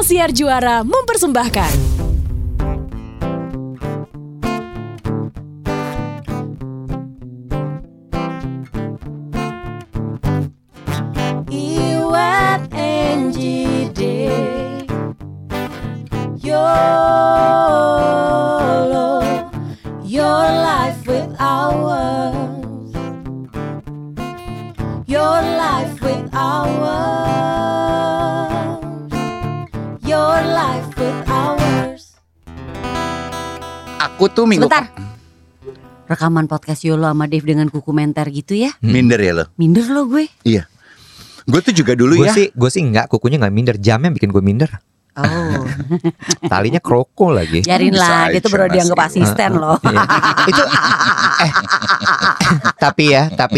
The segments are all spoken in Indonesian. Indosiar Juara mempersembahkan. Sebentar. Rekaman podcast YOLO sama Dave dengan kuku menter gitu ya. Minder ya lo. Minder lo gue. Iya. Gue tuh juga dulu ya. Gue sih enggak, kukunya enggak minder. Jamnya bikin gue minder. Oh. Talinya kroko lagi. Biarin lah, dia tuh baru dianggap asisten loh. Itu Tapi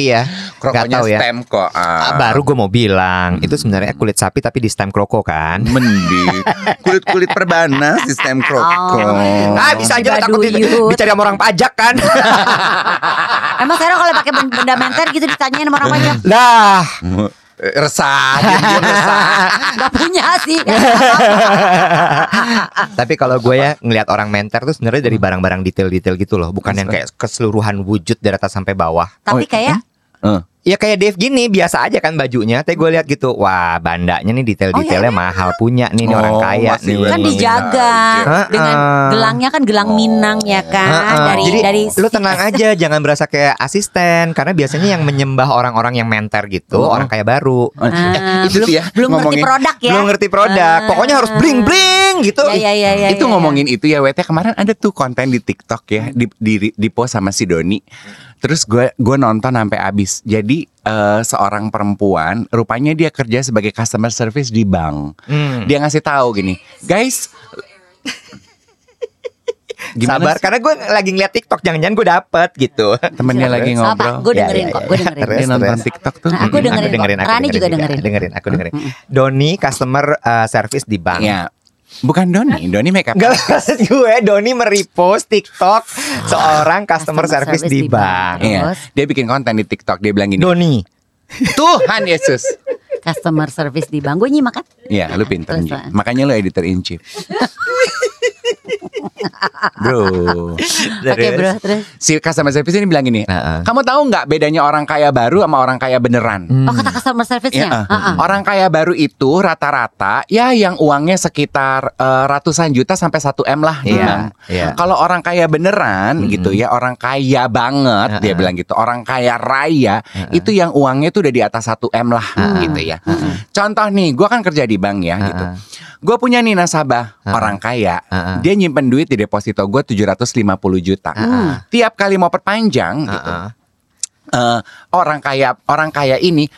ya krokonya stem kok. Baru gue mau bilang, itu sebenarnya kulit sapi tapi di stem kroko kan. Mending kulit perbana si stem kroko. Nah, bisa aja takut dicari sama orang pajak kan. Emang sekarang kalau pakai benda menter gitu ditanyain sama orang pajak. Lah. Resah, diam-diam resah. Gak punya sih. Tapi kalau gue ya ngelihat orang menter tuh sebenarnya dari barang-barang detail-detail gitu loh, bukan yang kayak keseluruhan wujud dari atas sampai bawah. Tapi kayak ya kayak Dave gini, biasa aja kan bajunya. Tapi gue lihat gitu, wah bandanya nih detail-detailnya mahal punya nih, ini orang kaya nih. Kan dijaga dengan gelangnya kan, gelang Minang ya kan. Jadi lu tenang aja, jangan berasa kayak asisten, karena biasanya yang menyembah orang-orang yang menter gitu orang kaya baru. Belum ngerti produk. Pokoknya harus bling-bling gitu. Itu ngomongin itu ya Wetnya, kemarin ada tuh konten di TikTok ya, di post sama si Doni. Terus gue nonton sampai habis. Jadi seorang perempuan, rupanya dia kerja sebagai customer service di bank. Dia ngasih tahu gini, guys. Sabar, karena gue lagi ngeliat TikTok, jangan-jangan gue dapet gitu. Temennya lagi ngobrol. Gue dengerin kok, gue dengerin. Dia nonton TikTok tuh. Aku dengerin, Rani juga dengerin. Aku dengerin. Doni customer service di bank. Iya. Bukan Doni makeup. Gak, maksud gue Doni merepost TikTok seorang customer service di bank. Iya. Dia bikin konten di TikTok, dia bilang gini, Doni, Tuhan Yesus, customer service di bank. Gue nyimak kan. Iya, lu pinter. Makanya lu editor in chief. Bro. Terus si customer service ini bilang gini, kamu tahu gak bedanya orang kaya baru sama orang kaya beneran? Oh, kata customer service-nya orang kaya baru itu rata-rata ya yang uangnya sekitar ratusan juta sampai 1M lah. Kalau orang kaya beneran gitu ya, orang kaya banget, dia bilang gitu, orang kaya raya itu yang uangnya tuh udah di atas 1M lah gitu ya. Contoh nih, gue kan kerja di bank ya gitu. Gue punya nih nasabah orang kaya, dia nyimpen duit di deposito gue 750 juta. Tiap kali mau perpanjang gitu, orang kaya ini,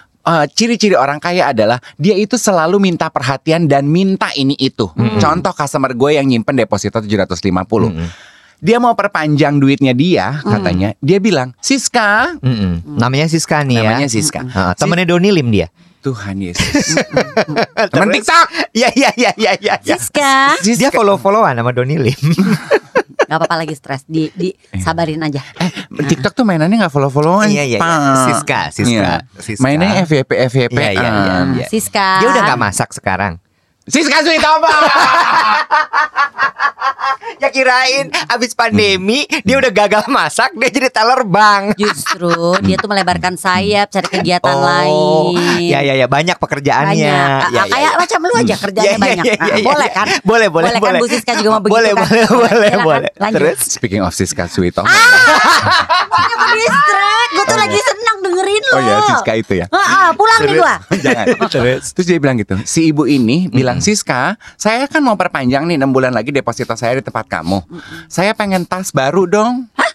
ciri-ciri orang kaya adalah dia itu selalu minta perhatian dan minta ini itu. Contoh customer gue yang nyimpen deposito 750, dia mau perpanjang duitnya dia, katanya dia bilang, Siska, namanya Siska nih. Temennya Doni Lim dia. Tuhan Yesus. Temen TikTok. Iya. Siska. Dia follow-followan sama Doni Lim. Gak apa-apa lagi stres, di sabarin aja. TikTok tuh mainannya gak follow-followan. Iya. Siska. Mainannya FYP. Iya. Siska. Dia udah gak masak sekarang. Siska Suyatma. Ya kirain abis pandemi dia udah gagal masak, dia jadi teller bank. Justru dia tuh melebarkan sayap, cari kegiatan lain. Ya banyak pekerjaannya. Kayak macam lu aja kerjanya banyak. Boleh kan? Boleh. Kan Bu Siska juga mau begitu. Boleh. Terus speaking of Siska Suyatma. Banyak distrik. Gue tuh lagi senang dengerin lo. Oh ya, Siska itu ya. Pulang nih gua. Jangan. Terus dia bilang gitu. Si ibu ini bilang, Siska, saya kan mau perpanjang nih 6 bulan lagi deposito saya di tempat kamu. Saya pengen tas baru dong. Hah?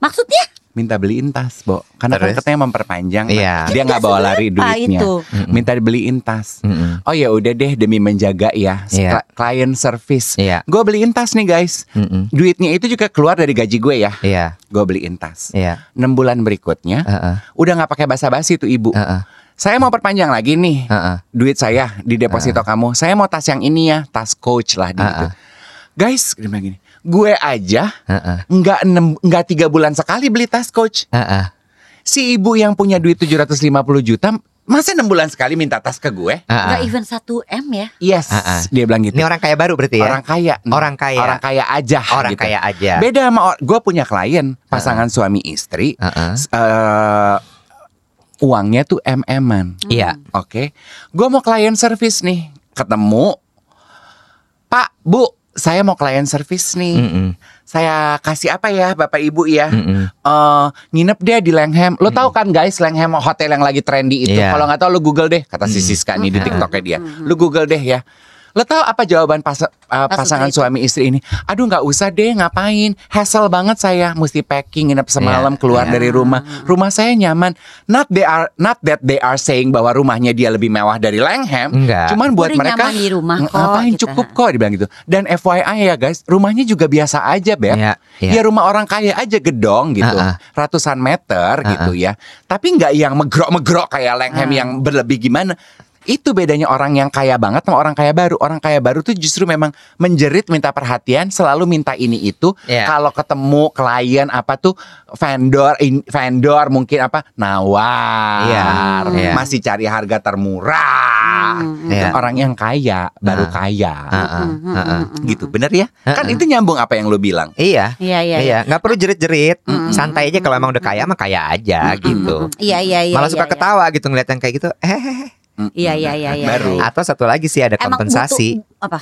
Maksudnya? Minta beliin tas, Bo. Karena kan katanya memperpanjang. Iya. Dia nggak bawa lari duitnya. Minta beliin tas. Oh ya udah deh, demi menjaga ya klien service. Gue beliin tas nih guys. Duitnya itu juga keluar dari gaji gue ya. Gue beliin tas. 6 bulan berikutnya, udah nggak pakai basa-basi tuh ibu. Saya mau perpanjang lagi nih duit saya di deposito kamu. Saya mau tas yang ini ya, tas coach lah gitu. Guys, gimana gini? Gue aja enggak 3 bulan sekali beli tas coach. Si ibu yang punya duit 750 juta Masa 6 bulan sekali minta tas ke gue? Gak even 1M ya? Yes, dia bilang gitu. Ini orang kaya baru berarti ya? Orang kaya aja. Beda sama gue punya klien pasangan suami istri, uangnya tuh MM-an. Iya. Oke. Gue mau klien service nih, ketemu Pak, Bu, saya mau klien service nih. Saya kasih apa ya Bapak Ibu ya, nginep deh di Langham. Lo tau kan guys, Langham hotel yang lagi trendy itu. Kalau gak tau lo google deh, kata si Siska nih di TikToknya dia. Lo google deh ya. Lo tau apa jawaban pasangan suami istri ini? Aduh gak usah deh, ngapain, hassle banget saya, mesti packing, nginep semalam, keluar dari rumah. Rumah saya nyaman. Not that they are saying bahwa rumahnya dia lebih mewah dari Langham. Cuman buat mereka di rumah kok, ngapain kita, cukup kok, dibilang gitu. Dan FYI ya guys, rumahnya juga biasa aja Beb. Ya rumah orang kaya aja, gedong gitu, ratusan meter gitu ya. Tapi gak yang megrok-megrok kayak Langham yang berlebih gimana. Itu bedanya orang yang kaya banget sama orang kaya baru. Orang kaya baru tuh justru memang menjerit, minta perhatian, selalu minta ini itu. Kalau ketemu klien apa tuh vendor mungkin apa nawar, masih cari harga termurah. Orang yang kaya baru kaya, gitu, bener ya? Kan itu nyambung apa yang lo bilang. Iya. Nggak perlu jerit-jerit, santai aja. Kalau emang udah kaya mah kaya aja gitu. Iya. Malah suka ketawa gitu ngeliat yang kayak gitu. Iya. Baru. Atau satu lagi sih ada kompensasi. Emang butuh, apa?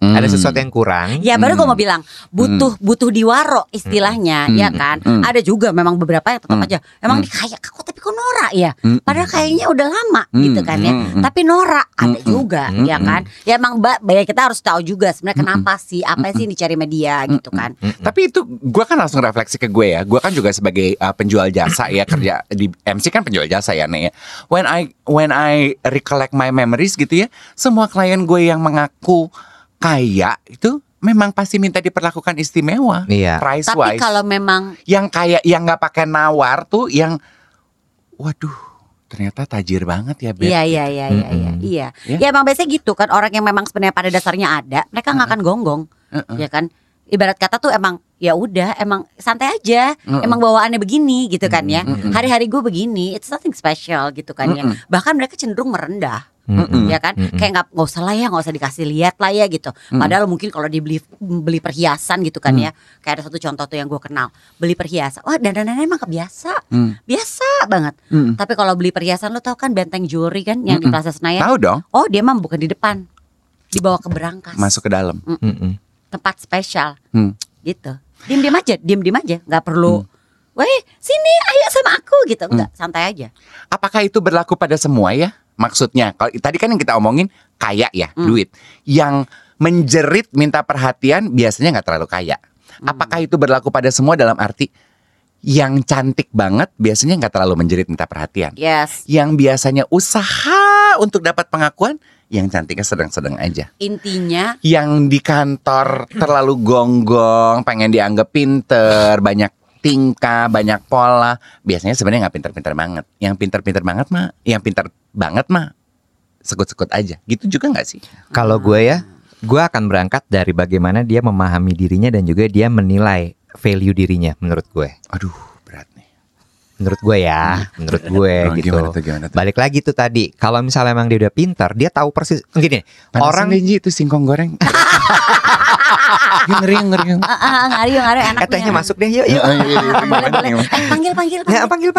Ada sesuatu yang kurang. Ya baru gue mau bilang butuh diwaro istilahnya, ya kan. Ada juga memang beberapa yang tetap aja emang kayak aku tapi kok norak ya. Padahal kayaknya udah lama gitu kan ya. Tapi norak ada juga, ya kan. Ya emang banyak, kita harus tahu juga sebenarnya kenapa sih, apa sih yang dicari media gitu kan. Tapi itu gue kan langsung refleksi ke gue ya. Gue kan juga sebagai penjual jasa ya, kerja di MC kan penjual jasa ya nih. When I recollect my memories gitu ya, semua klien gue yang mengaku kaya itu memang pasti minta diperlakukan istimewa, price wise. Tapi kalau memang yang kaya, yang nggak pakai nawar tuh, yang waduh ternyata tajir banget ya Beb. Iya. Ya emang biasanya gitu kan, orang yang memang sebenarnya pada dasarnya ada, mereka nggak akan gonggong, ya kan. Ibarat kata tuh emang ya udah, emang santai aja, emang bawaannya begini gitu kan ya. Hari-hari gue begini, it's nothing special gitu kan ya. Bahkan mereka cenderung merendah. Ya kan, kayak nggak usah lah ya, nggak usah dikasih lihat lah ya gitu. Padahal mungkin kalau dibeli perhiasan gitu kan ya, kayak ada satu contoh tuh yang gue kenal, beli perhiasan, wah dandanannya emang kebiasa, biasa banget. Tapi kalau beli perhiasan, lo tau kan Benteng Jewelry kan yang di Plaza Senayan? Tahu dong. Oh dia mah bukan di depan, dibawa ke berangkas. Masuk ke dalam. Tempat spesial, gitu. Diem aja, nggak perlu. Weh sini, ayo sama aku gitu, enggak, santai aja. Apakah itu berlaku pada semua ya? Maksudnya kalau tadi kan yang kita omongin kaya ya, duit. Yang menjerit minta perhatian biasanya nggak terlalu kaya. Apakah itu berlaku pada semua dalam arti yang cantik banget biasanya nggak terlalu menjerit minta perhatian. Yes. Yang biasanya usaha untuk dapat pengakuan, yang cantiknya sedang-sedang aja. Intinya yang di kantor terlalu gonggong, pengen dianggap pinter, banyak tingkah, banyak pola, biasanya sebenarnya nggak pinter-pinter banget. Yang pinter banget mah sekut-sekut aja. Gitu juga nggak sih? Kalau gue ya, gue akan berangkat dari bagaimana dia memahami dirinya dan juga dia menilai value dirinya menurut gue. Aduh, berat nih. Menurut gue ya, menurut gue gitu. Gimana tuh? Balik lagi tuh tadi, kalau misalnya emang dia udah pintar, dia tahu persis. Gini, Panasonic orang Angie itu singkong goreng. Ngeri enak. Katanya masuk deh, yuk. Panggil.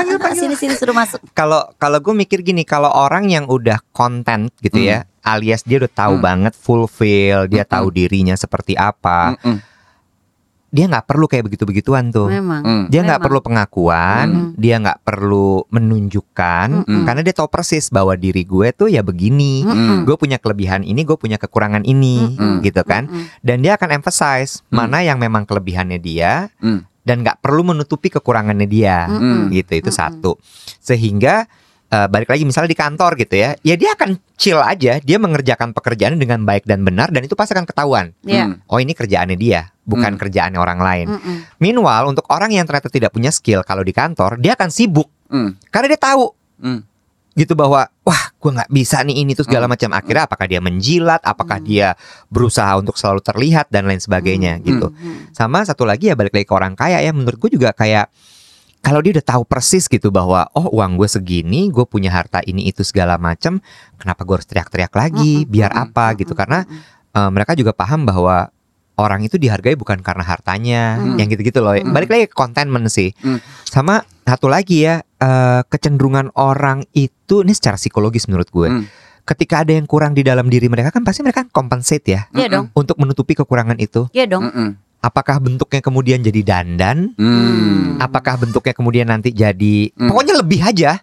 Sini suruh masuk. Kalau gue mikir gini, kalau orang yang udah content gitu ya, alias dia udah tahu banget, fulfill, dia tahu dirinya seperti apa. Dia nggak perlu kayak begitu-begituan tuh. Dia nggak perlu pengakuan, dia nggak perlu menunjukkan, karena dia tahu persis bahwa diri gue tuh ya begini. Gue punya kelebihan ini, gue punya kekurangan ini, gitu kan. Dan dia akan emphasize mana yang memang kelebihannya dia dan nggak perlu menutupi kekurangannya dia, gitu. Itu satu. Sehingga balik lagi misalnya di kantor gitu ya, ya dia akan chill aja, dia mengerjakan pekerjaannya dengan baik dan benar, dan itu pasti akan ketahuan. Oh ini kerjaannya dia, bukan kerjaannya orang lain. Meanwhile untuk orang yang ternyata tidak punya skill, kalau di kantor dia akan sibuk, karena dia tahu gitu bahwa wah gue nggak bisa nih ini tuh segala macam. Akhirnya apakah dia menjilat, apakah dia berusaha untuk selalu terlihat dan lain sebagainya gitu. Sama satu lagi ya balik lagi ke orang kaya ya, menurut gue juga kayak Kalau dia udah tahu persis gitu bahwa oh uang gue segini, gue punya harta ini itu segala macam, kenapa gue harus teriak-teriak lagi? Biar apa gitu? Karena mereka juga paham bahwa orang itu dihargai bukan karena hartanya, yang gitu-gitu loh. Balik lagi ke contentment sih. Sama satu lagi ya, kecenderungan orang itu ini secara psikologis menurut gue. Ketika ada yang kurang di dalam diri mereka kan pasti mereka compensate ya, untuk menutupi kekurangan itu. Iya dong. Apakah bentuknya kemudian jadi dandan? Apakah bentuknya kemudian nanti jadi pokoknya lebih aja?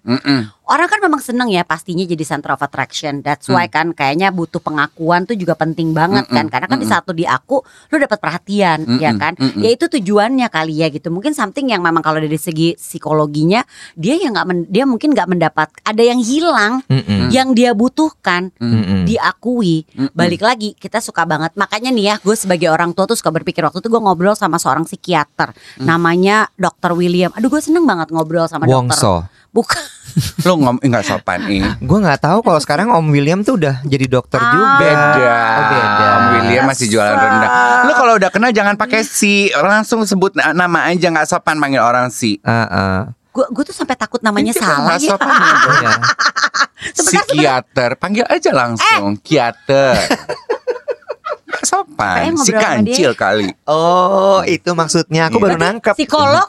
Orang kan memang seneng ya pastinya jadi center of attraction. That's why kan kayaknya butuh pengakuan tuh juga penting banget kan. Karena kan di saat lu diaku lu dapat perhatian ya kan. Ya itu tujuannya kali ya gitu. Mungkin something yang memang kalau dari segi psikologinya dia yang dia mungkin nggak mendapat, ada yang hilang yang dia butuhkan diakui. Balik lagi kita suka banget. Makanya nih ya, gue sebagai orang tua tuh suka berpikir, waktu itu gue ngobrol sama seorang psikiater namanya Dr. William. Aduh gue seneng banget ngobrol sama dokter. Bukan. Lo nggak sopan ini. Gue nggak tahu kalau sekarang Om William tuh udah jadi dokter juga. Beda. Oh, beda. Om William masih jualan rendah. Lo kalau udah kenal jangan pakai si, langsung sebut nama aja, nggak sopan manggil orang si. Gue tuh sampai takut namanya ini salah ya. Psikiater, panggil aja langsung kiater. Sopan, si kancil kali. Oh itu maksudnya, aku baru nangkep. Psikolog?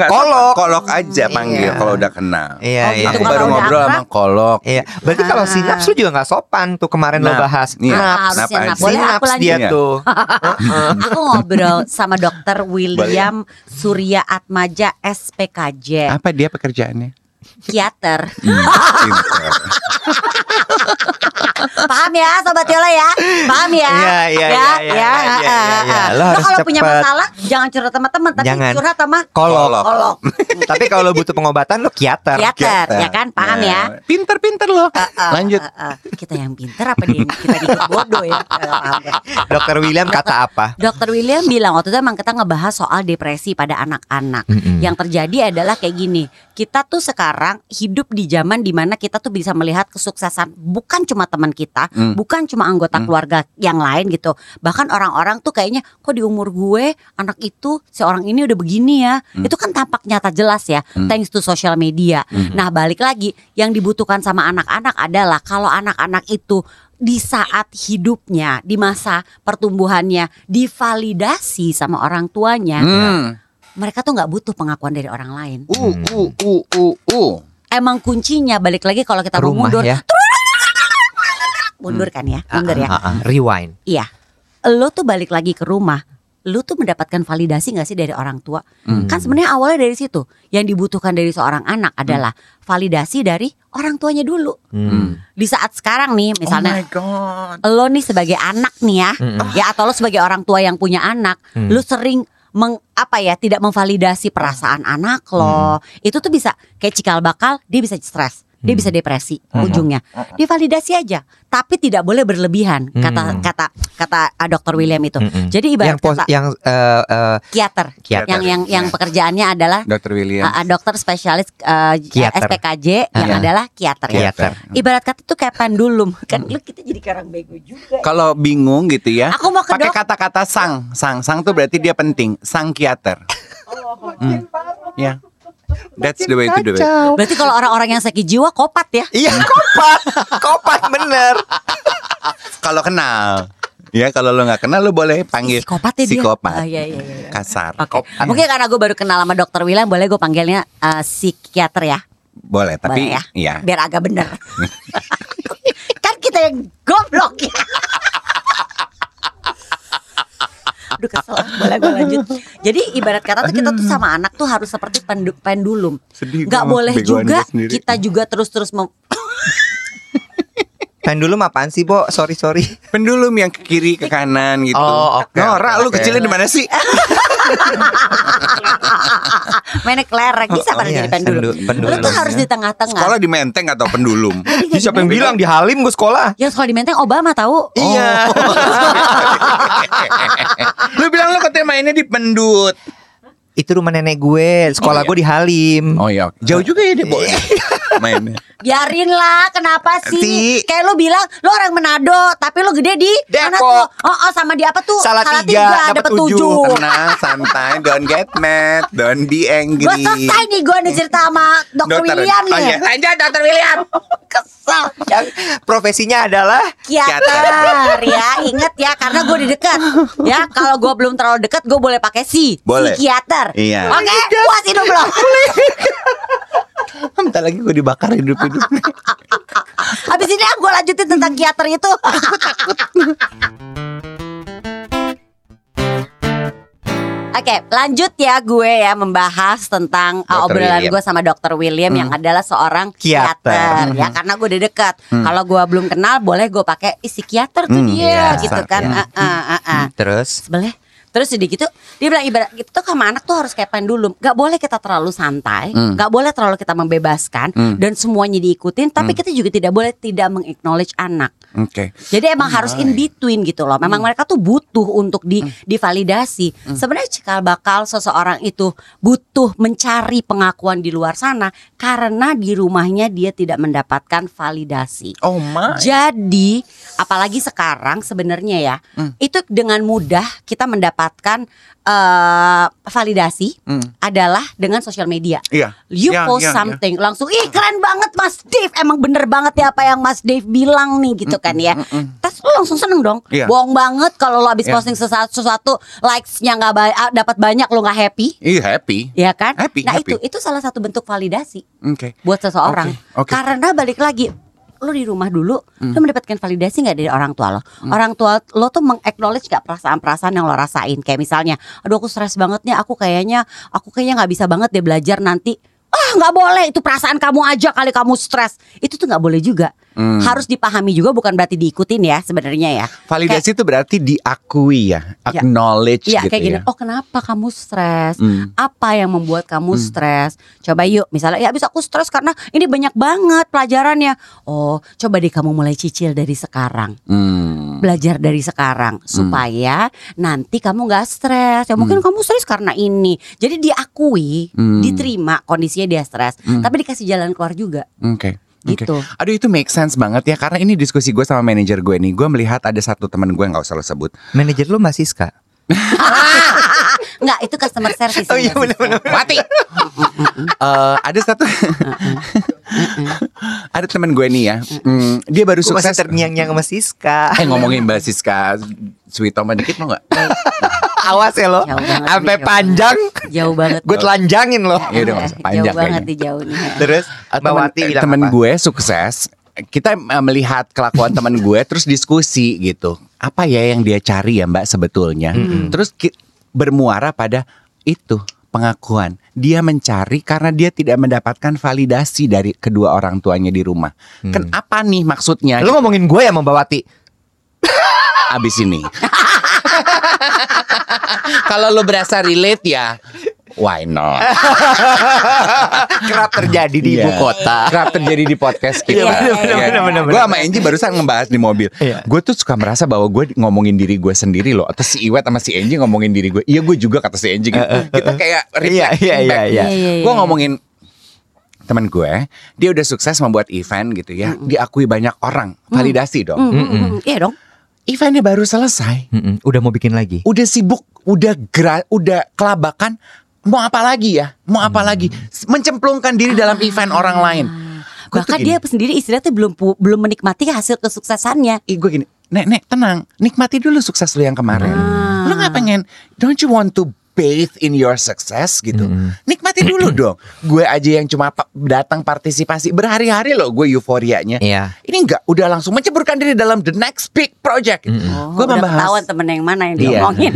Kolok. Kolok aja panggil kalau udah kenal. Aku baru ngobrol sama kolok. Berarti kalau sinaps lu juga gak sopan tuh. Kemarin lo bahas sinaps dia tuh. Aku ngobrol sama Dr. William Suryaatmaja SPKJ. Apa dia pekerjaannya? Kiater. Paham ya Sobat Yola ya? Paham ya? Ya. Lo kalau punya masalah jangan curhat sama teman, tapi curhat sama kolok. Tapi kalau lo butuh pengobatan lo kiater. Ya kan? Paham ya? Pinter lo. Lanjut. Kita yang pinter apa dia? Kita dikit bodoh ya. Dokter William kata apa? Dokter William bilang waktu itu emang kita ngebahas soal depresi pada anak-anak. Yang terjadi adalah kayak gini. Kita tuh sekarang hidup di zaman dimana kita tuh bisa melihat kesuksesan bukan cuma teman kita, bukan cuma anggota keluarga yang lain gitu. Bahkan orang-orang tuh kayaknya, kok di umur gue anak itu, si orang ini udah begini ya. Itu kan tampak nyata jelas ya, thanks to social media. Nah balik lagi, yang dibutuhkan sama anak-anak adalah kalau anak-anak itu di saat hidupnya, di masa pertumbuhannya divalidasi sama orang tuanya. Mereka tuh gak butuh pengakuan dari orang lain. Emang kuncinya balik lagi kalau kita mau mundur ya. Mundur kan ya, rewind. Iya. Lo tuh balik lagi ke rumah, lo tuh mendapatkan validasi gak sih dari orang tua? Kan sebenarnya awalnya dari situ. Yang dibutuhkan dari seorang anak adalah validasi dari orang tuanya dulu. Di saat sekarang nih misalnya, lo nih sebagai anak nih ya, ya atau lo sebagai orang tua yang punya anak, lo sering tidak memvalidasi perasaan anak lo. Itu tuh bisa kayak cikal bakal dia bisa stres, dia bisa depresi ujungnya. Divalidasi aja, tapi tidak boleh berlebihan. Kata Dr. William itu. Jadi ibarat kiater. Yang pekerjaannya adalah Dr. William, dokter spesialis SPKJ yang adalah kiater. Ya. Ibarat kata itu kayak pendulum. Kan lu kita jadi karang bego juga. Kalau bingung gitu ya. Aku mau pakai kata-kata sang tuh berarti dia penting. Sang kiater. Ya. That's the way to do it. Berarti kalau orang-orang yang sakit jiwa kopat ya? Iya kopat bener. Kalau kenal, ya kalau lo nggak kenal lo boleh panggil psikopat. Iya. Kasar. Okay. Mungkin karena gue baru kenal sama Dokter William, boleh gue panggilnya psikiater ya? Boleh, tapi boleh ya. Biar agak bener. Kan kita yang goblok ya. Aduh kesel, boleh gue lanjut. Jadi ibarat kata tuh kita tuh sama anak tuh harus seperti pendulum. Sedih, gak boleh juga kita juga terus-terus mau pendulum apaan sih Bo? Sorry pendulum yang ke kiri ke kanan gitu. Oh oke. Lu kecilnya di mana sih? Mainnya kelereng. Bisa pada jadi pendulum. Lu tuh harus di tengah-tengah. Sekolah di Menteng atau pendulum? Siapa yang bilang di Halim gue sekolah? Yang sekolah di Menteng Obama tahu? Iya. Lu bilang lu katanya mainnya di pendut. Itu rumah nenek gue. Sekolah gue di Halim. Oh iya. Jauh juga ya dia. mainnya. Biarin lah, kenapa sih? Kayak lu bilang lu orang Manado, tapi lu gede di Depok. Oh, sama di apa tuh? Salatiga dapat 7. Tenang, santai, don't get mad, don't be angry. Gue selesai nih, gue ada cerita sama Dr. William nih. Lanjut Dr. William. Kesel. Yang profesinya adalah psikiater ya, inget ya, karena gue di dekat. Ya, kalau gue belum terlalu dekat, gue boleh pakai si psikiater. Iya. Oke, puas hidup lo. Bentar lagi gue dibakar hidup-hidup. Habis ini gue lanjutin tentang psikiater itu. Aku takut. Oke, lanjut ya gue ya membahas tentang obrolan gue sama Dr. William yang adalah seorang psikiater ya, karena gue udah dekat. Kalau gue belum kenal, boleh gue pakai psikiater tuh dia, gitu kan? Terus, boleh. Terus sedikit gitu, dia bilang ibarat gitu tuh sama anak tuh harus kepain dulu. Gak boleh kita terlalu santai, gak boleh terlalu kita membebaskan dan semuanya diikutin. Tapi kita juga tidak boleh tidak meng-acknowledge anak. Oke. Jadi emang harus in between gitu loh. Memang mereka tuh butuh untuk divalidasi. Sebenarnya cikal bakal seseorang itu butuh mencari pengakuan di luar sana karena di rumahnya dia tidak mendapatkan validasi. Oh my. Jadi apalagi sekarang sebenarnya ya, itu dengan mudah kita mendapat validasi adalah dengan sosial media. You post something langsung, ih keren banget Mas Dave, emang bener banget ya apa yang Mas Dave bilang nih gitu kan ya. Terus lo langsung seneng dong. Bohong banget kalau lo abis posting sesuatu likes-nya nggak dapat banyak, lo nggak happy. Iya happy. Iya kan. Happy, nah happy. Itu salah satu bentuk validasi buat seseorang. Karena balik lagi, lo di rumah dulu lo mendapatkan validasi gak dari orang tua lo? Orang tua lo tuh meng-acknowledge gak perasaan-perasaan yang lo rasain? Kayak misalnya, aduh aku stres banget nih, aku kayaknya gak bisa banget deh belajar nanti. Ah gak boleh, itu perasaan kamu aja kali kamu stres. Itu tuh gak boleh juga. Harus dipahami juga, bukan berarti diikutin ya sebenarnya ya. Validasi itu berarti diakui ya, acknowledge ya, gitu kayak gini, ya. Oh kenapa kamu stres? Apa yang membuat kamu stres? Coba yuk, misalnya ya abis aku stres karena ini banyak banget pelajarannya. Oh coba deh kamu mulai cicil dari sekarang, belajar dari sekarang supaya nanti kamu gak stres. Ya mungkin kamu stres karena ini. Jadi diakui, diterima kondisinya dia stres, tapi dikasih jalan keluar juga. Gitu. Aduh itu make sense banget ya, karena ini diskusi gue sama manajer gue nih. Gue melihat ada satu teman gue, gak usah lo sebut. Manajer lo Mbak Siska? Enggak, itu customer service. Oh iya bener-bener. Mati. Ada satu ada teman gue nih ya, dia baru sukses. Masih terngiang-ngiang sama Siska. Ngomongin Mbak Siska Suyatma dikit mau gak? Awas ya lo, sampai panjang. Jauh banget. Gue telanjangin lo. Ya udah, panjang. Jauh banget nih, jauh nih. Terus temen gue sukses, kita melihat kelakuan temen gue, terus diskusi gitu. Apa ya yang dia cari ya Mbak sebetulnya? Terus bermuara pada itu, pengakuan. Dia mencari karena dia tidak mendapatkan validasi dari kedua orang tuanya di rumah. Kenapa nih maksudnya? Lo ngomongin gue ya Mbawati. Abis ini. Kalau lo berasa relate ya, why not? Kerap terjadi di ibu kota. Kerap terjadi di podcast kita. Gue sama Angie barusan ngebahas di mobil. Gue tuh suka merasa bahwa gue ngomongin diri gue sendiri loh. Atau si Iwet sama si Angie ngomongin diri gue. Iya gue juga, kata si Angie. Kita kayak reflect back. Gue ngomongin teman gue, dia udah sukses membuat event gitu ya, diakui banyak orang, validasi dong. Iya dong. Eventnya baru selesai, udah mau bikin lagi, udah sibuk, udah kelabakan, mau apa lagi ya, mau apa lagi, mencemplungkan diri dalam event orang lain. Bahkan dia sendiri istilahnya belum menikmati hasil kesuksesannya. Gue gini, nek tenang, nikmati dulu sukses lu yang kemarin. Lu nggak pengen, don't you want to bathe in your success gitu? Nikmati dulu dong. Gue aja yang cuma datang partisipasi berhari-hari loh, gue euforianya. Ini enggak, udah langsung menceburkan diri dalam the next big project. Gue membahas ketahuan temen yang mana yang diomongin.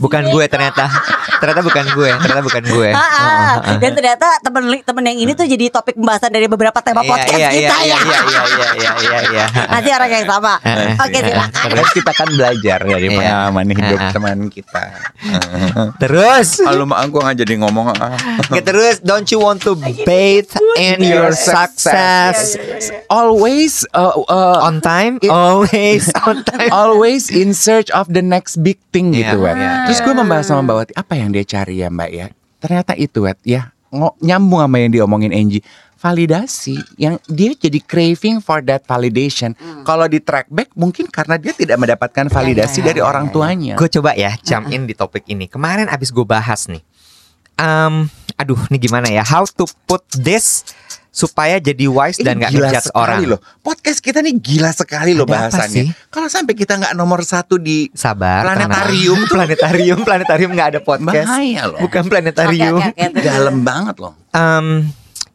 Bukan gue ternyata. Ternyata bukan gue. Dan ternyata temen yang ini tuh jadi topik pembahasan dari beberapa tema podcast kita ya. Iya. Nanti orang yang sama. Oke, silakan. Terus kita akan belajar dari pengalaman hidup teman kita. Terus kalau mau aku enggak jadi ngomong. Terus don't you want to bathe in your success? Always on time. Always on time. Always in search of the next big thing gitu kan. Terus gue membahas sama Mbak Wati, apa yang dia cari ya Mbak ya? Ternyata itu ya, nyambung sama yang diomongin Angie, validasi yang dia jadi craving for that validation. Kalau di track back mungkin karena dia tidak mendapatkan validasi dari orang tuanya. Gue coba ya jump in di topik ini. Kemarin abis gue bahas nih, aduh ini gimana ya, how to put this supaya jadi wise dan gak ngejudge orang. Loh, podcast kita nih gila sekali loh bahasannya. Kalau sampai kita gak nomor satu di planetarium, planetarium gak ada podcast. Bahaya loh. Bukan planetarium. Dalam banget loh.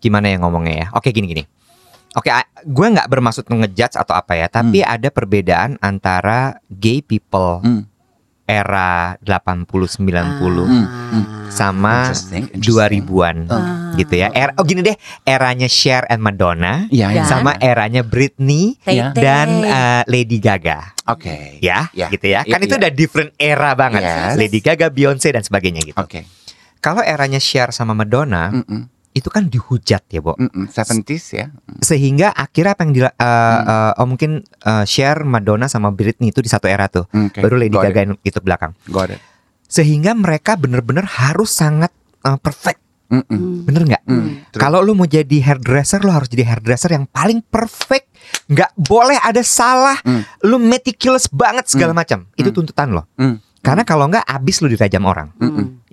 Gimana ya ngomongnya ya? Oke gini-gini. Oke, gue gak bermaksud ngejudge atau apa ya, tapi ada perbedaan antara gay people era 80-90 sama 2000-an gitu ya. Era, oh gini deh, eranya Cher and Madonna, sama eranya Britney dan Lady Gaga. Oke. Ya, gitu ya. Kan itu udah different era banget. Lady Gaga, Beyonce dan sebagainya gitu. Oke. Kalau eranya Cher sama Madonna, itu kan dihujat ya, Bo. 70s ya. Sehingga akhirnya apa yang Cher, Madonna sama Britney itu di satu era tuh. Baru Lady Gaga itu belakang. Sehingga mereka benar-benar harus sangat perfect. Bener nggak? Kalau lu mau jadi hairdresser, lu harus jadi hairdresser yang paling perfect. Nggak boleh ada salah. Lu meticulous banget segala macam. Itu tuntutan lo. Karena kalau nggak, abis lu dirajam orang.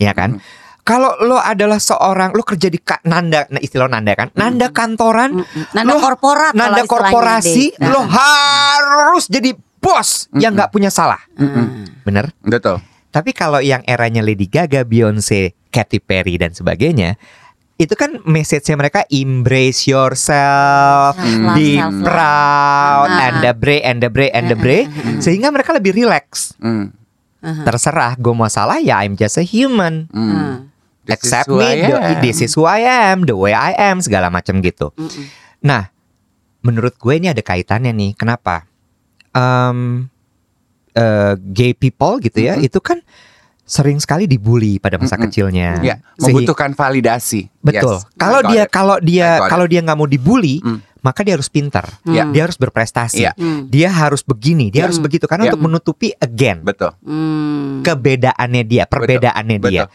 Ya kan? Kalau lo adalah seorang, lo kerja di nanda, istilah nanda kan, nanda kantoran, nanda korporat, nanda korporasi, lo harus jadi bos yang nggak punya salah, bener? Betul. Tapi kalau yang eranya Lady Gaga, Beyonce, Katy Perry dan sebagainya, itu kan message-nya mereka embrace yourself, be proud, and the brave, sehingga mereka lebih relax. Terserah, gue mau salah ya, I'm just a human. Accept me, this is who I am, the way I am, segala macam gitu. Nah, menurut gue ini ada kaitannya nih. Kenapa? Gay people gitu ya, itu kan sering sekali dibully pada masa kecilnya. Membutuhkan validasi. Betul. Kalau dia nggak mau dibully, maka dia harus pintar, dia harus berprestasi, dia harus begini, dia harus begitu. Karena untuk menutupi kebedaannya dia, perbedaannya dia.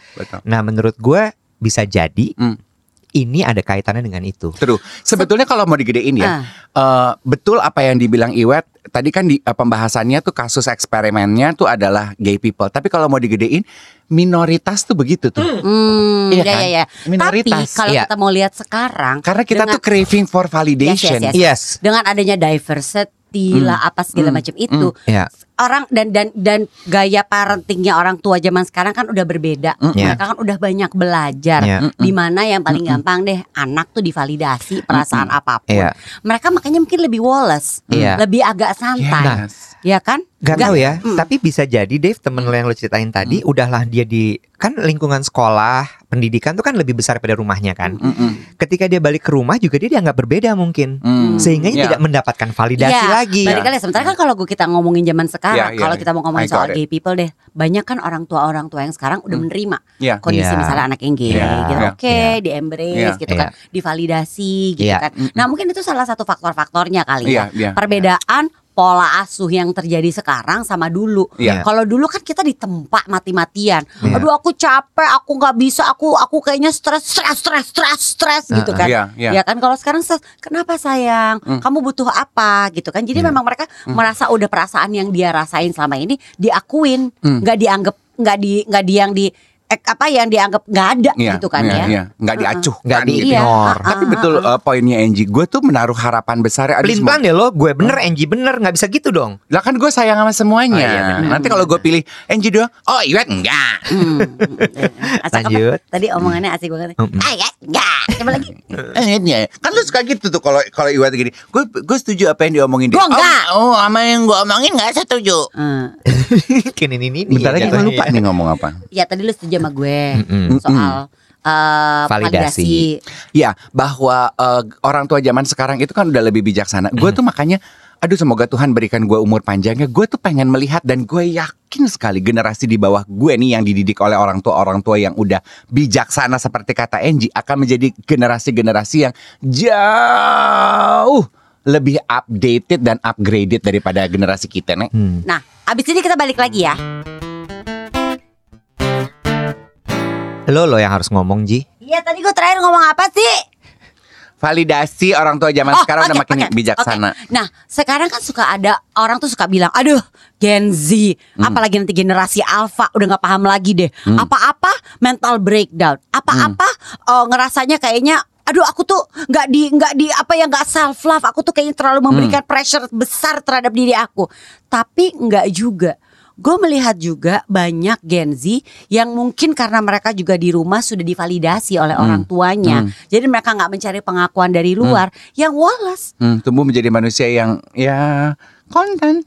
Nah menurut gue bisa jadi ini ada kaitannya dengan itu. True. Sebetulnya kalau mau digedein ya, betul apa yang dibilang Iwet. Tadi kan di pembahasannya tuh kasus eksperimennya tuh adalah gay people. Tapi kalau mau digedein, minoritas tuh begitu tuh. Iya kan? Ya. Minoritas. Tapi kalau kita mau lihat sekarang, karena kita tuh craving for validation. Yes. Dengan adanya diversity lah apa segala macam itu. Orang dan gaya parentingnya orang tua zaman sekarang kan udah berbeda. Mereka kan udah banyak belajar. Dimana yang paling gampang deh, anak tuh divalidasi perasaan apapun. Mereka makanya mungkin lebih woles, lebih agak santai. Ya kan? Gak tahu ya, tapi bisa jadi Dave, temen lo yang lo ceritain tadi, udahlah dia di, kan lingkungan sekolah, pendidikan tuh kan lebih besar pada rumahnya kan. Ketika dia balik ke rumah juga dia dianggap berbeda mungkin, sehingga tidak mendapatkan validasi lagi. Baliklah, sementara kan kalau kita ngomongin zaman sekarang, kalau kita mau ngomongin soal gay people deh, banyak kan orang tua yang sekarang udah menerima kondisi misalnya anak yang gay, gitu, di embrace, gitu kan, divalidasi, gitu kan. Nah mungkin itu salah satu faktor-faktornya kali ya, perbedaan pola asuh yang terjadi sekarang sama dulu. Kalau dulu kan kita ditempa mati-matian. Aduh aku capek, aku nggak bisa, aku kayaknya stres gitu kan. Ya kan kalau sekarang kenapa sayang? Kamu butuh apa gitu kan? Jadi memang mereka merasa udah perasaan yang dia rasain selama ini diakuin, nggak dianggap, yang dianggap nggak ada gitu kan nggak diacuh, nggak diignore. Tapi betul poinnya Angie, gue tuh menaruh harapan besar. Pelin-pelan deh lo, gue bener Angie bener, nggak bisa gitu dong. Lah kan gue sayang sama semuanya. Nanti kalau gue pilih Angie doang, oh Iwet enggak. Lanjut. Tadi omongannya asik banget. Iwet enggak. Coba lagi. Kan lo suka gitu tuh kalau Iwet gini. Gue setuju apa yang diomongin dia. Gue enggak. Oh sama yang gue omongin nggak setuju. Ini. Bentar lagi gue lupa nih ngomong apa. Ya tadi lo setuju sama gue soal validasi. Ya bahwa orang tua zaman sekarang itu kan udah lebih bijaksana. Gue tuh makanya aduh semoga Tuhan berikan gue umur panjangnya. Gue tuh pengen melihat dan gue yakin sekali generasi di bawah gue nih yang dididik oleh orang tua yang udah bijaksana seperti kata Angie akan menjadi generasi yang jauh lebih updated dan upgraded daripada generasi kita nih. Nah abis ini kita balik lagi ya. Lo yang harus ngomong Ji. Iya, tadi gue terakhir ngomong apa sih? Validasi orang tua zaman sekarang udah makin bijaksana. Okay. Nah, sekarang kan suka ada orang tuh suka bilang, aduh Gen Z, apalagi nanti generasi Alpha udah nggak paham lagi deh. Apa-apa mental breakdown, apa-apa ngerasanya kayaknya, aduh aku tuh nggak di apa ya, nggak self love. Aku tuh kayaknya terlalu memberikan pressure besar terhadap diri aku. Tapi nggak juga. Gue melihat juga banyak Gen Z yang mungkin karena mereka juga di rumah sudah divalidasi oleh orang tuanya, jadi mereka nggak mencari pengakuan dari luar, yang walas, tumbuh menjadi manusia yang ya konten.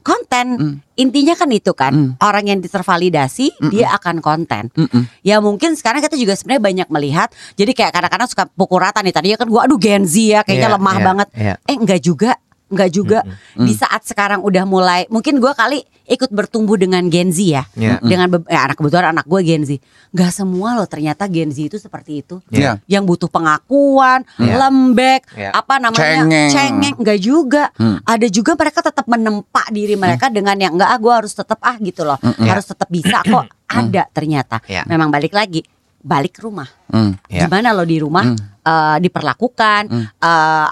Intinya kan itu kan, orang yang ditervalidasi dia akan konten. Ya mungkin sekarang kita juga sebenarnya banyak melihat, jadi kayak kadang-kadang suka pukul rata nih. Tadinya kan gue aduh Gen Z ya kayaknya lemah banget. Enggak juga. Enggak juga. Di saat sekarang udah mulai, mungkin gue kali ikut bertumbuh dengan Gen Z ya, dengan anak, kebetulan anak gue Gen Z. Gak semua loh ternyata Gen Z itu seperti itu, yang butuh pengakuan, lembek, apa namanya, cengeng. Enggak juga. Ada juga mereka tetap menempa diri mereka dengan yang enggak, gue harus tetap gitu loh, harus tetap bisa kok. Ada ternyata. Memang balik lagi, balik ke rumah. Gimana lo di rumah diperlakukan,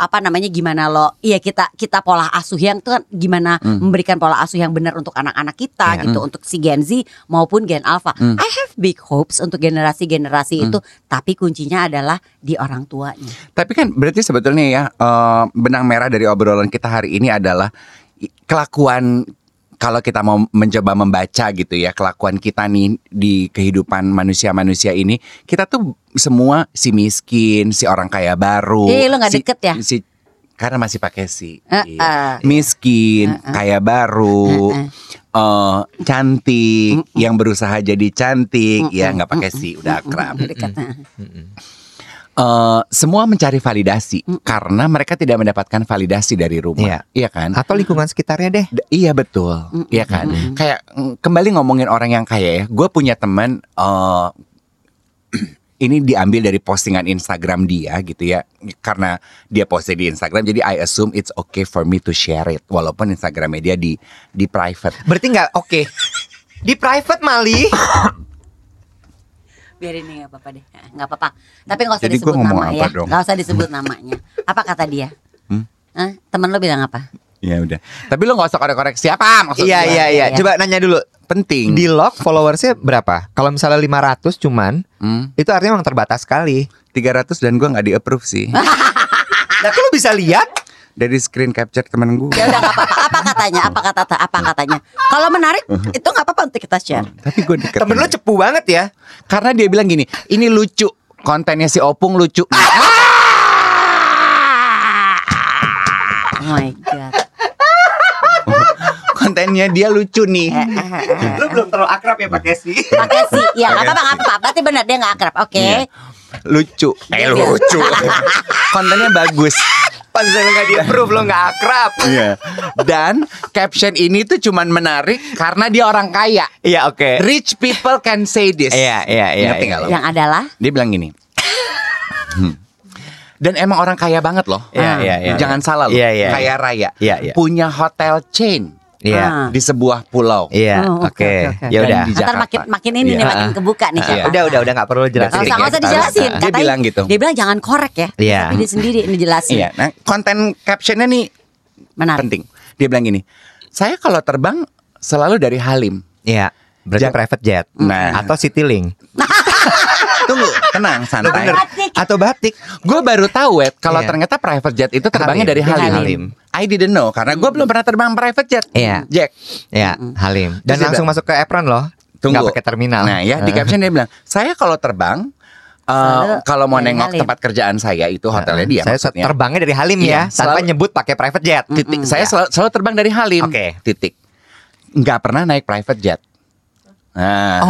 apa namanya, gimana lo, iya kita pola asuh yang itu kan gimana memberikan pola asuh yang benar untuk anak-anak kita gitu, untuk si Gen Z maupun Gen Alpha. I have big hopes untuk generasi-generasi itu, tapi kuncinya adalah di orang tuanya. Tapi kan berarti sebetulnya ya, benang merah dari obrolan kita hari ini adalah kelakuan. Kalau kita mau mencoba membaca gitu ya kelakuan kita nih di kehidupan manusia-manusia ini, kita tuh semua si miskin, si orang kaya baru. Jadi lo gak deket ya? Karena masih pakai si miskin, kaya baru, cantik, yang berusaha jadi cantik, ya gak pakai si, udah akrab. Semua mencari validasi karena mereka tidak mendapatkan validasi dari rumah, iya kan? Atau lingkungan sekitarnya deh. Iya betul, iya kan? Kayak kembali ngomongin orang yang kaya ya. Gue punya teman, ini diambil dari postingan Instagram dia gitu ya. Karena dia posting di Instagram, jadi I assume it's okay for me to share it. Walaupun Instagramnya dia di private. Berarti nggak oke? Di private Mali. Biarin nih, gak apa-apa deh, gak apa-apa. Tapi gak usah disebut nama ya, gak usah disebut namanya. Apa kata dia? Temen lo bilang apa? Ya udah. Tapi lo gak usah korek-korek siapa maksudnya. Iya. Coba nanya dulu. Penting. Di lock followersnya berapa? Kalau misalnya 500 cuman, itu artinya memang terbatas sekali. 300 dan gue gak di approve sih. Nah kok lo bisa lihat dari screen capture temen gue. Ya udah gak apa-apa. Apa katanya? Kalau menarik itu gak apa-apa untuk kita share. Tapi gue deket. Temen lo cepu banget ya. Karena dia bilang gini, ini lucu, kontennya si Opung lucu. Oh my god. Kontennya dia lucu nih. Lo belum terlalu akrab ya Pak Kesi. Ya gak apa-apa. Berarti benar dia gak akrab. Oke. Lucu. Lucu. Kontennya bagus. Pantesan gak di-approve, lo gak akrab. Dan caption ini tuh cuman menarik karena dia orang kaya. Iya, oke. Rich people can say this. Iya. Yang adalah? Dia bilang gini. Dan emang orang kaya banget loh. Iya. Jangan salah loh. Kaya raya. Punya hotel chain. Di sebuah pulau. Oke. Ya udah. Ntar makin ini nih makin kebuka nih. Udah nggak perlu jelasin. Nggak usah dijelasin. Dia bilang gitu. Dia bilang jangan korek ya. Tapi dia sendiri ini jelasin. Nah, konten captionnya nih menarik. Penting. Dia bilang gini. Saya kalau terbang selalu dari Halim. Berarti private jet. Atau Citylink. Tunggu, tenang, santai. Atau Batik. Gue baru tahu kalau ternyata private jet itu terbangnya dari Halim. I didn't know karena gue belum pernah terbang private jet. Jack. Halim. Dan langsung masuk ke apron loh. Tunggu. Gak pakai terminal. Nah ya di caption dia bilang, saya kalau terbang, kalau mau nengok Halim. Tempat kerjaan saya itu hotelnya dia. Saya maksudnya terbangnya dari Halim ya. Tanpa nyebut pakai private jet. Titik. Saya selalu terbang dari Halim. Titik. Gak pernah naik private jet. Nah,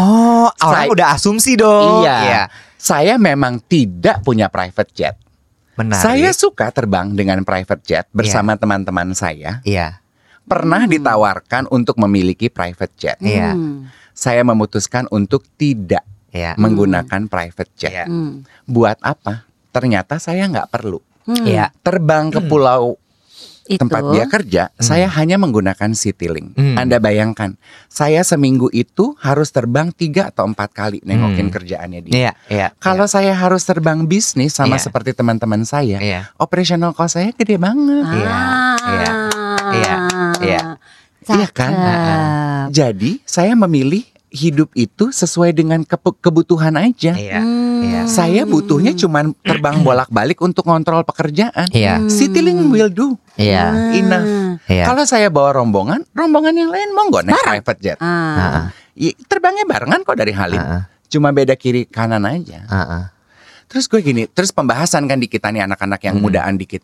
orang udah asumsi dong. Iya. Saya memang tidak punya private jet. Menarik. Saya suka terbang dengan private jet bersama teman-teman saya. Pernah ditawarkan untuk memiliki private jet. Saya memutuskan untuk tidak menggunakan private jet. Buat apa? Ternyata saya nggak perlu. Terbang ke pulau itu, tempat dia kerja, saya hanya menggunakan Citylink. Anda bayangkan, saya seminggu itu harus terbang 3 atau 4 kali nengokin kerjaannya dia. Kalau saya harus terbang bisnis sama seperti teman-teman saya, operational cost saya gede banget. Iya kan? Jadi saya memilih hidup itu sesuai dengan kebutuhan aja. Saya butuhnya cuman terbang bolak-balik untuk ngontrol pekerjaan. Citylink will do. Enough. Kalau saya bawa rombongan, rombongan yang lain monggo naik private jet. Terbangnya barengan kok dari Halim. Cuma beda kiri kanan aja. Terus gue gini, terus pembahasan kan di kita nih anak-anak yang mudaan dikit.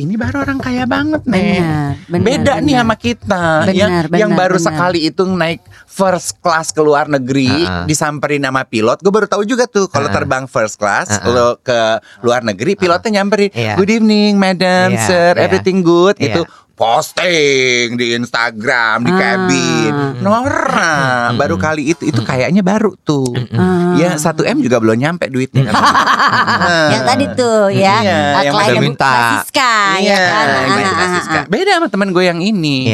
Ini baru orang kaya banget nih. Beda nih sama kita yang baru sekali itu naik first class ke luar negeri, disamperin sama pilot. Gue baru tahu juga tuh kalau terbang first class lo ke luar negeri, pilotnya nyamperin, good evening madam, sir, everything good gitu. Posting di Instagram, di cabin. Baru kali itu kayaknya baru tuh. Ya 1M juga belum nyampe duitnya. Yang tadi tuh ya, yang udah minta Siska, beda sama teman gue yang ini.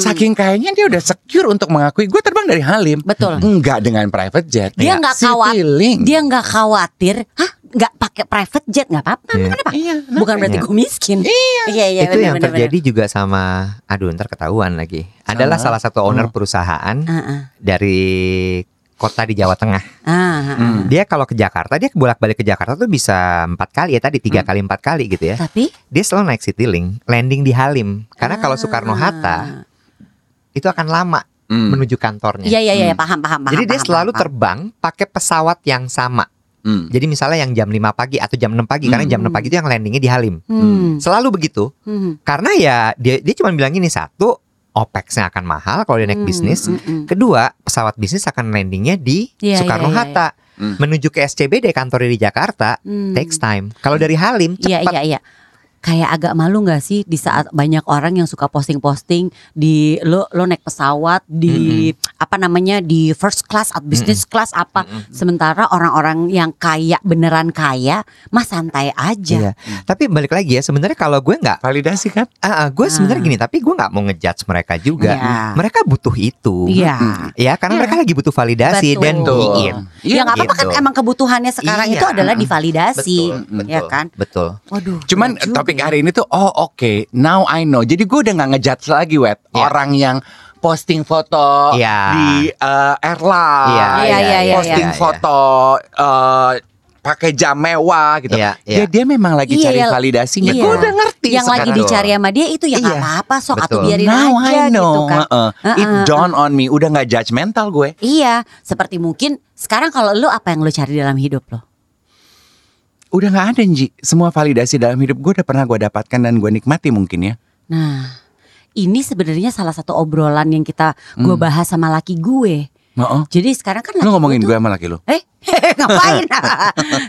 Saking kayaknya dia udah secure untuk mengakui gue terbang dari Halim. Betul. Enggak dengan private jet. Dia nggak khawatir. Dia nggak khawatir. Nggak pakai private jet nggak apa-apa, kenapa? Bukan berarti gue miskin. Itu bener, yang terjadi juga sama, aduh ntar ketahuan lagi. Adalah salah satu owner perusahaan dari kota di Jawa Tengah. Dia kalau ke Jakarta, dia bolak-balik ke Jakarta tuh bisa 4 kali ya tadi, 3 kali 4 kali gitu ya. Tapi dia selalu naik Citylink, landing di Halim. Karena kalau Soekarno-Hatta itu akan lama menuju kantornya. Paham. Jadi dia selalu terbang pakai pesawat yang sama. Jadi misalnya yang jam 5 pagi atau jam 6 pagi karena jam 6 pagi itu yang landingnya di Halim. Selalu begitu. Karena ya dia cuma bilang gini, satu, OPEX-nya akan mahal kalau dia naik bisnis. Kedua, pesawat bisnis akan landingnya di Soekarno-Hatta. Menuju ke SCBD kantornya di Jakarta takes time. Kalau dari Halim cepat. Kayak agak malu gak sih di saat banyak orang yang suka posting-posting di lo naik pesawat di apa namanya, di first class atau business class apa, sementara orang-orang yang kaya, beneran kaya mah santai aja. Tapi balik lagi ya, sebenarnya kalau gue gak validasi kan, gue sebenarnya gini, tapi gue gak mau ngejudge mereka juga. Mereka butuh itu. Ya karena mereka lagi butuh validasi. Dan diin yang apa-apa kan emang kebutuhannya sekarang itu adalah divalidasi. Ya kan? Waduh, cuman tapi hari ini tuh now I know. Jadi gue udah gak ngejudge lagi orang yang posting foto di airline, posting foto pakai jam mewah gitu. Dia memang lagi cari validasinya. Gue udah ngerti yang lagi dicari sama dia itu ya gak apa-apa sok atau biarin aja gitu kan. It dawned on me, udah gak judgmental gue. Seperti mungkin sekarang kalau lo, apa yang lo cari dalam hidup lo? Udah gak ada, Nji. Semua validasi dalam hidup gue udah pernah gue dapatkan dan gue nikmati mungkin ya. Nah, ini sebenarnya salah satu obrolan yang kita gue bahas sama laki gue. Jadi sekarang kan laki lu ngomongin gue sama laki lu. Ngapain?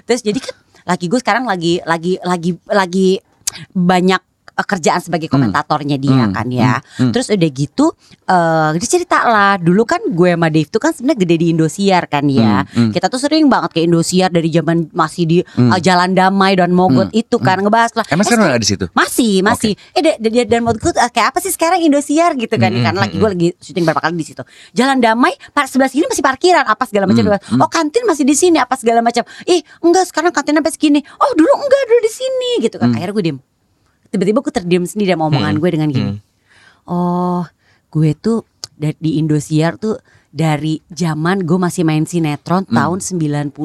Terus jadi kan laki gue sekarang lagi banyak kerjaan sebagai komentatornya dia kan ya. Terus udah gitu dia cerita lah, dulu kan gue sama Dave tuh kan sebenarnya gede di Indosiar kan ya. Kita tuh sering banget ke Indosiar dari zaman masih di Jalan Damai dan Mogot itu kan, ngebahas lah. Emang sekarang ada di situ? Masih. Dan Mogot kayak apa sih sekarang Indosiar gitu kan. Karena lagi gue lagi syuting berapa kali di situ. Jalan Damai sebelah sini masih parkiran apa segala macam. Oh kantin masih di sini apa segala macam. Ih enggak, sekarang kantin sampai segini. Oh dulu enggak, dulu di sini gitu kan. Akhirnya gue diem. Tiba-tiba gue terdiam sendiri sama omongan gue dengan gini. Oh, gue tuh di Indosiar tuh dari zaman gue masih main sinetron tahun 95.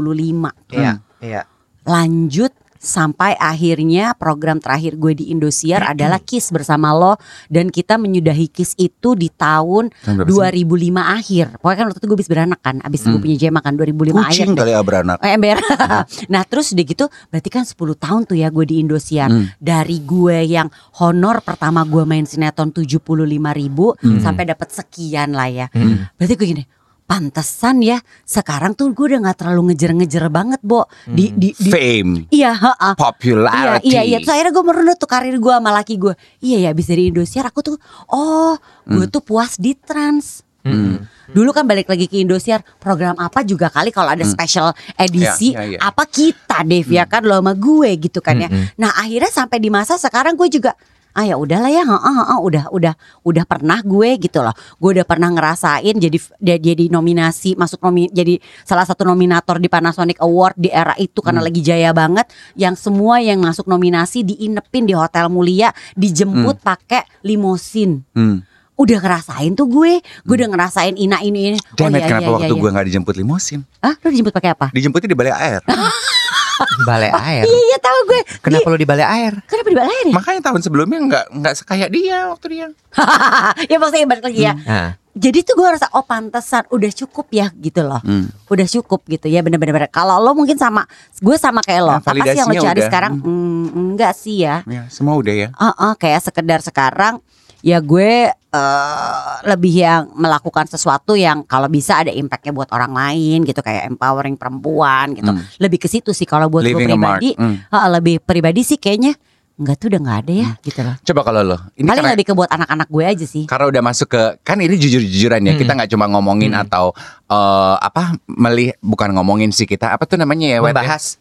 Lanjut sampai akhirnya program terakhir gue di Indosiar adalah Kiss Bersama Lo. Dan kita menyudahi Kiss itu di tahun 2005 akhir. Pokoknya kan waktu itu gue abis beranak kan. Abis gue punya Jema kan 2005 akhir. Kucing kali ya beranak. Nah terus udah gitu berarti kan 10 tahun tuh ya gue di Indosiar. Dari gue yang honor pertama gue main sinetron 75 ribu sampai dapat sekian lah ya. Berarti gue gini, pantesan ya sekarang tuh gue udah gak terlalu ngejer-ngejer banget Bo di fame, popularity. Terus akhirnya gue merunut tuh karir gue sama laki gue. Abis dari Indosiar aku tuh gue tuh puas di Trans. Dulu kan balik lagi ke Indosiar, program apa juga kali kalau ada special edisi apa kita Dave ya kan lo sama gue gitu kan ya. Nah akhirnya sampai di masa sekarang gue juga ah ya udahlah ya, udah pernah gue gitu loh. Gue udah pernah ngerasain jadi nominasi, jadi salah satu nominator di Panasonic Award di era itu karena lagi jaya banget. Yang semua yang masuk nominasi diinepin di Hotel Mulia, dijemput pakai limosin. Udah ngerasain tuh gue udah ngerasain ini. Demet, kenapa waktu gue gak dijemput limosin? Hah? Lu dijemput pakai apa? Dijemputnya di balai air. Balai air? Iya tahu gue. Kenapa lu di balai air? Kenapa di balai air ya? Makanya tahun sebelumnya gak sekaya dia waktu dia. Ya maksudnya balik lagi ya. Jadi tuh gue ngerasa oh pantesan udah cukup ya gitu loh. Udah cukup gitu ya bener-bener. Kalau lo mungkin sama, gue sama kayak lo. Apa sih yang lo cari sekarang? Enggak sih ya. Semua udah ya. Kayak sekedar sekarang. Ya gue lebih yang melakukan sesuatu yang kalau bisa ada impactnya buat orang lain gitu, kayak empowering perempuan gitu. Lebih ke situ sih kalau buat gue pribadi. Lebih pribadi sih kayaknya enggak tuh udah enggak ada ya gitu loh. Coba kalau lo ini paling lebih ke buat anak-anak gue aja sih. Karena udah masuk ke, kan ini jujur-jujuran ya. Kita gak cuma ngomongin atau bukan ngomongin sih, kita apa tuh namanya ya, Membahas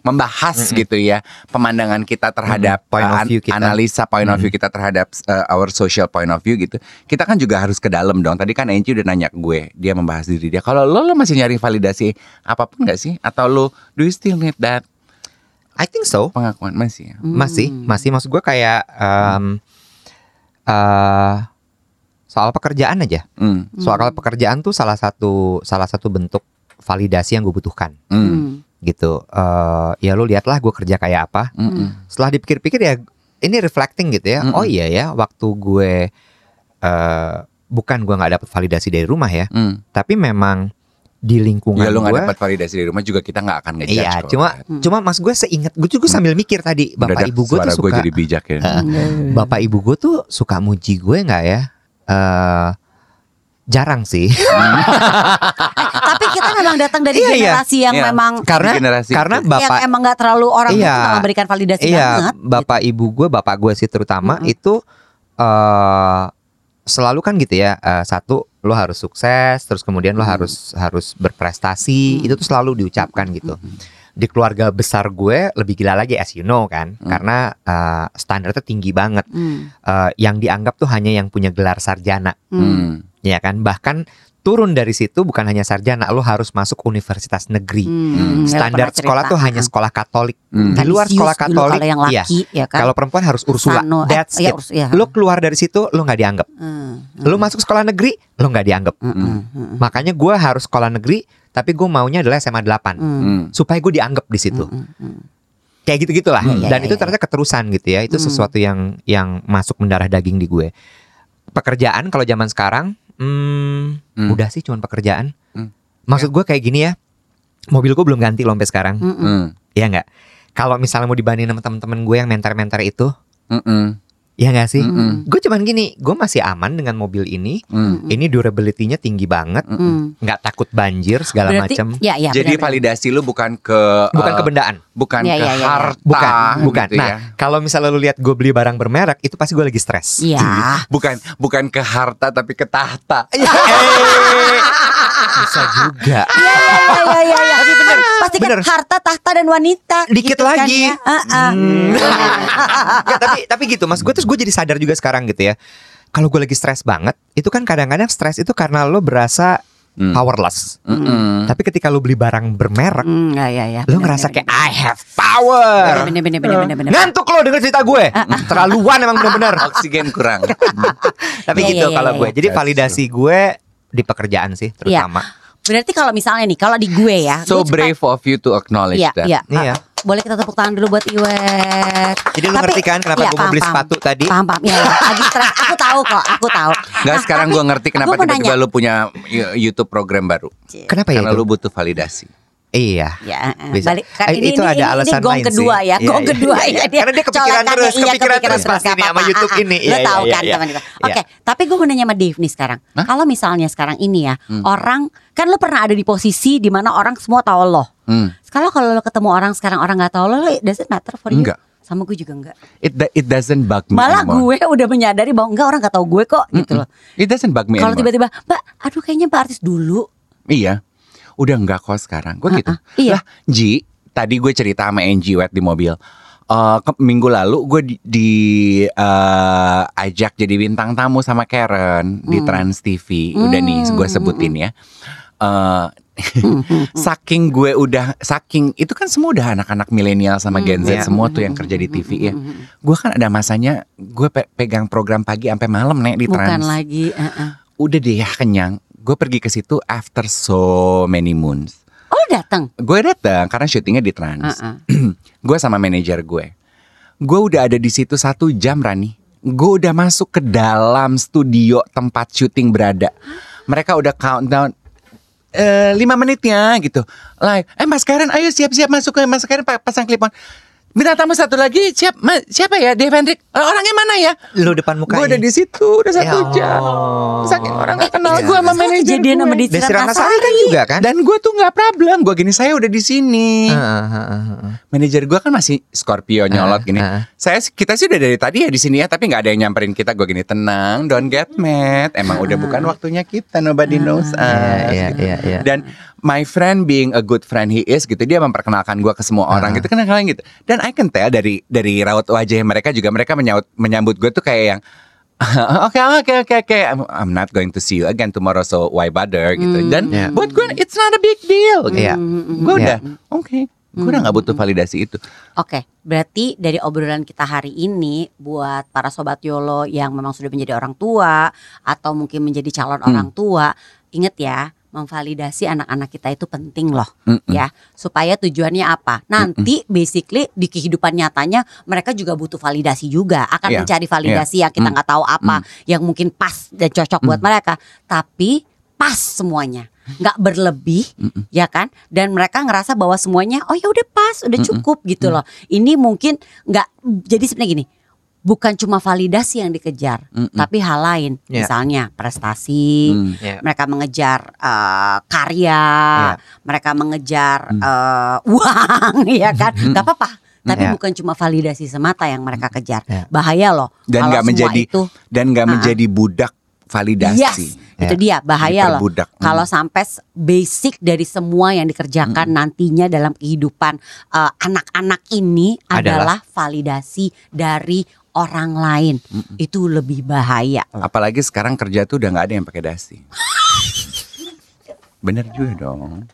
gitu ya. Pemandangan kita terhadap point of view kita. Analisa point of view kita terhadap our social point of view gitu. Kita kan juga harus ke dalam dong. Tadi kan Angie udah nanya ke gue, dia membahas diri dia. Kalau lo masih nyari validasi apapun gak sih? Atau lo do you still need that? I think so. Pengakuan masih ya? Masih maksud gue kayak soal pekerjaan aja. Soal pekerjaan tuh salah satu bentuk validasi yang gue butuhkan. Gitu. Ya lu lihatlah gue kerja kayak apa. Setelah dipikir-pikir ya ini reflecting gitu ya. Oh iya ya, waktu gue bukan gue nggak dapet validasi dari rumah ya, tapi memang di lingkungan gue. Ya lu gak dapat validasi dari rumah juga, kita gak akan ngejudge. Iya cuma mas gue seinget, gue juga sambil mikir tadi, bapak ibu gue tuh suka, gue jadi bijak ya. Bapak ibu gue tuh suka muji gue gak ya? Jarang sih. Tapi kita memang datang dari generasi yang memang karena bapak emang gak terlalu orang memberikan validasi banget. Bapak ibu gue, bapak gue sih terutama itu selalu kan gitu ya, satu lo harus sukses, terus kemudian lo harus berprestasi, itu tuh selalu diucapkan gitu. Di keluarga besar gue lebih gila lagi, as you know kan, karena standarnya tinggi banget. Yang dianggap tuh hanya yang punya gelar sarjana, ya kan? Bahkan turun dari situ bukan hanya sarjana, lo harus masuk universitas negeri. Standar sekolah tuh hanya sekolah Katolik. Di luar sekolah Katolik, kalau yang laki, ya kan? Kalau perempuan harus Ursula. That's it. Lo keluar dari situ lo nggak dianggap. Lo masuk sekolah negeri lo nggak dianggap. Makanya gue harus sekolah negeri, tapi gue maunya adalah SMA 8 supaya gue dianggap di situ. Kayak gitu-gitulah. Dan itu ternyata keterusan gitu ya. Itu sesuatu yang masuk mendarah daging di gue. Pekerjaan kalau zaman sekarang. Udah sih cuman pekerjaan. Maksud gue kayak gini ya, mobil gue belum ganti loh sampai sekarang. Iya gak? Kalau misalnya mau dibandingin sama temen-temen gue yang mentor-mentor itu, iya gak sih? Gue cuman gini, gue masih aman dengan mobil ini. Ini durability-nya tinggi banget, gak takut banjir segala macam. Ya, jadi bener-bener. Validasi lu bukan ke kebendaan, bukan ke harta. Bukan. Gitu nah ya. Kalau misalnya lu lihat gue beli barang bermerek, itu pasti gue lagi stres. Bukan ke harta tapi ke tahta. Bisa juga. Iya. Tapi bener, pasti kan harta, tahta dan wanita. Dikit gitu lagi. Kan, ya? Nggak, tapi gitu mas gue, terus gue jadi sadar juga sekarang gitu ya. Kalau gue lagi stres banget, itu kan kadang-kadang stres itu karena lo berasa powerless. Tapi ketika lo beli barang bermerek, lo ngerasa kayak I have power. Bener. Ngantuk lo denger cerita gue. Terlaluan emang bener-bener. Oksigen kurang. Tapi gitu kalau gue. Jadi validasi gue di pekerjaan sih terutama. Berarti kalau misalnya nih, kalau di gue ya. So gue brave of you to acknowledge that. Iya. Boleh kita tepuk tangan dulu buat Iwet. Jadi lu ngerti kan kenapa gue mau beli sepatu tadi? Paham ya. Lagi stres. Aku tahu kok, aku tahu. Enggak, sekarang gue ngerti kenapa tiba-tiba lu punya YouTube program baru. Kenapa ya? Karena lu butuh validasi. Iya. Balik. Itu ada alasan lain sih. Gong kedua ya. Karena dia kepikiran terus pasti ini sama YouTube ini. Lo tahu kan teman kita. Oke, tapi gue mau nanya sama Dave nih sekarang. Kalau misalnya sekarang ini ya, orang kan lo pernah ada di posisi di mana orang semua tahu lo. Kalau lo ketemu orang sekarang orang nggak tahu lo, does it matter for you? Enggak. Sama gue juga enggak. It doesn't bug me. Malah anymore. Gue udah menyadari bahwa enggak, orang nggak tahu gue kok gitu loh. It doesn't bug me. Kalau tiba-tiba, Mbak, aduh kayaknya Mbak artis dulu. Iya. Udah enggak kok sekarang. Gue gitu. Iya. Lah Ji, tadi gue cerita sama Angie Wet di mobil. Minggu lalu gue ajak jadi bintang tamu sama Karen di Trans TV. Udah nih gue sebutin ya. Saking gue udah, saking itu kan semua udah anak-anak milenial sama Gen Z semua tuh yang kerja di TV ya. Gue kan ada masanya gue pegang program pagi sampai malam nih di Trans. Bukan lagi. Udah deh ya kenyang. Gue pergi ke situ after so many moons. Oh datang? Gue datang karena syutingnya di Trans. Gue sama manajer gue. Gue udah ada di situ 1 jam Rani. Gue udah masuk ke dalam studio tempat syuting berada. Mereka udah countdown 5 menitnya gitu. Live. Mas Karen, ayo siap-siap masuk ke Mas Karen pasang clip on. Bintang tamu satu lagi siap, siapa ya? Devandrik. Orangnya mana ya? Lu depan mukanya. Gue ada di situ udah 1 jam. Sakit orang gak kenal gue sama manajer gue. Sama Desi Ratnasari kan juga kan. Dan gue tuh gak problem. Gue gini, saya udah di sini. Manajer gue kan masih Scorpio nyolot gini. Kita sih udah dari tadi ya di sini ya, tapi gak ada yang nyamperin kita. Gue gini, tenang, don't get mad. Emang udah bukan waktunya kita. Nobody knows us. Dan my friend being a good friend he is gitu, dia memperkenalkan gue ke semua orang gitu, kenal-kenal gitu. Dan I can tell dari raut wajah mereka juga, mereka menyambut gue tuh kayak yang oke, I'm not going to see you again tomorrow, so why bother gitu. Dan buat gue it's not a big deal gitu. Gue udah gue udah gak butuh validasi itu. Oke, berarti dari obrolan kita hari ini, buat para sobat YOLO yang memang sudah menjadi orang tua atau mungkin menjadi calon orang tua, inget ya, memvalidasi anak-anak kita itu penting loh, ya, supaya tujuannya apa? Nanti basically di kehidupan nyatanya mereka juga butuh validasi juga, akan mencari validasi yang kita nggak tahu apa yang mungkin pas dan cocok buat mereka, tapi pas semuanya, nggak berlebih, ya kan? Dan mereka ngerasa bahwa semuanya, oh ya udah pas, udah cukup gitu loh. Ini mungkin nggak, jadi sebenarnya gini. Bukan cuma validasi yang dikejar, tapi hal lain, misalnya prestasi, mereka mengejar karya, mereka mengejar uang, ya kan? Gak apa-apa. Tapi bukan cuma validasi semata yang mereka kejar, bahaya loh. Dan nggak menjadi itu, dan nggak menjadi budak validasi. Yes, itu dia bahaya loh. Kalau sampai basic dari semua yang dikerjakan nantinya dalam kehidupan anak-anak ini adalah validasi dari orang lain, itu lebih bahaya. Apalagi sekarang kerja tuh udah nggak ada yang pakai dasi. Bener juga dong.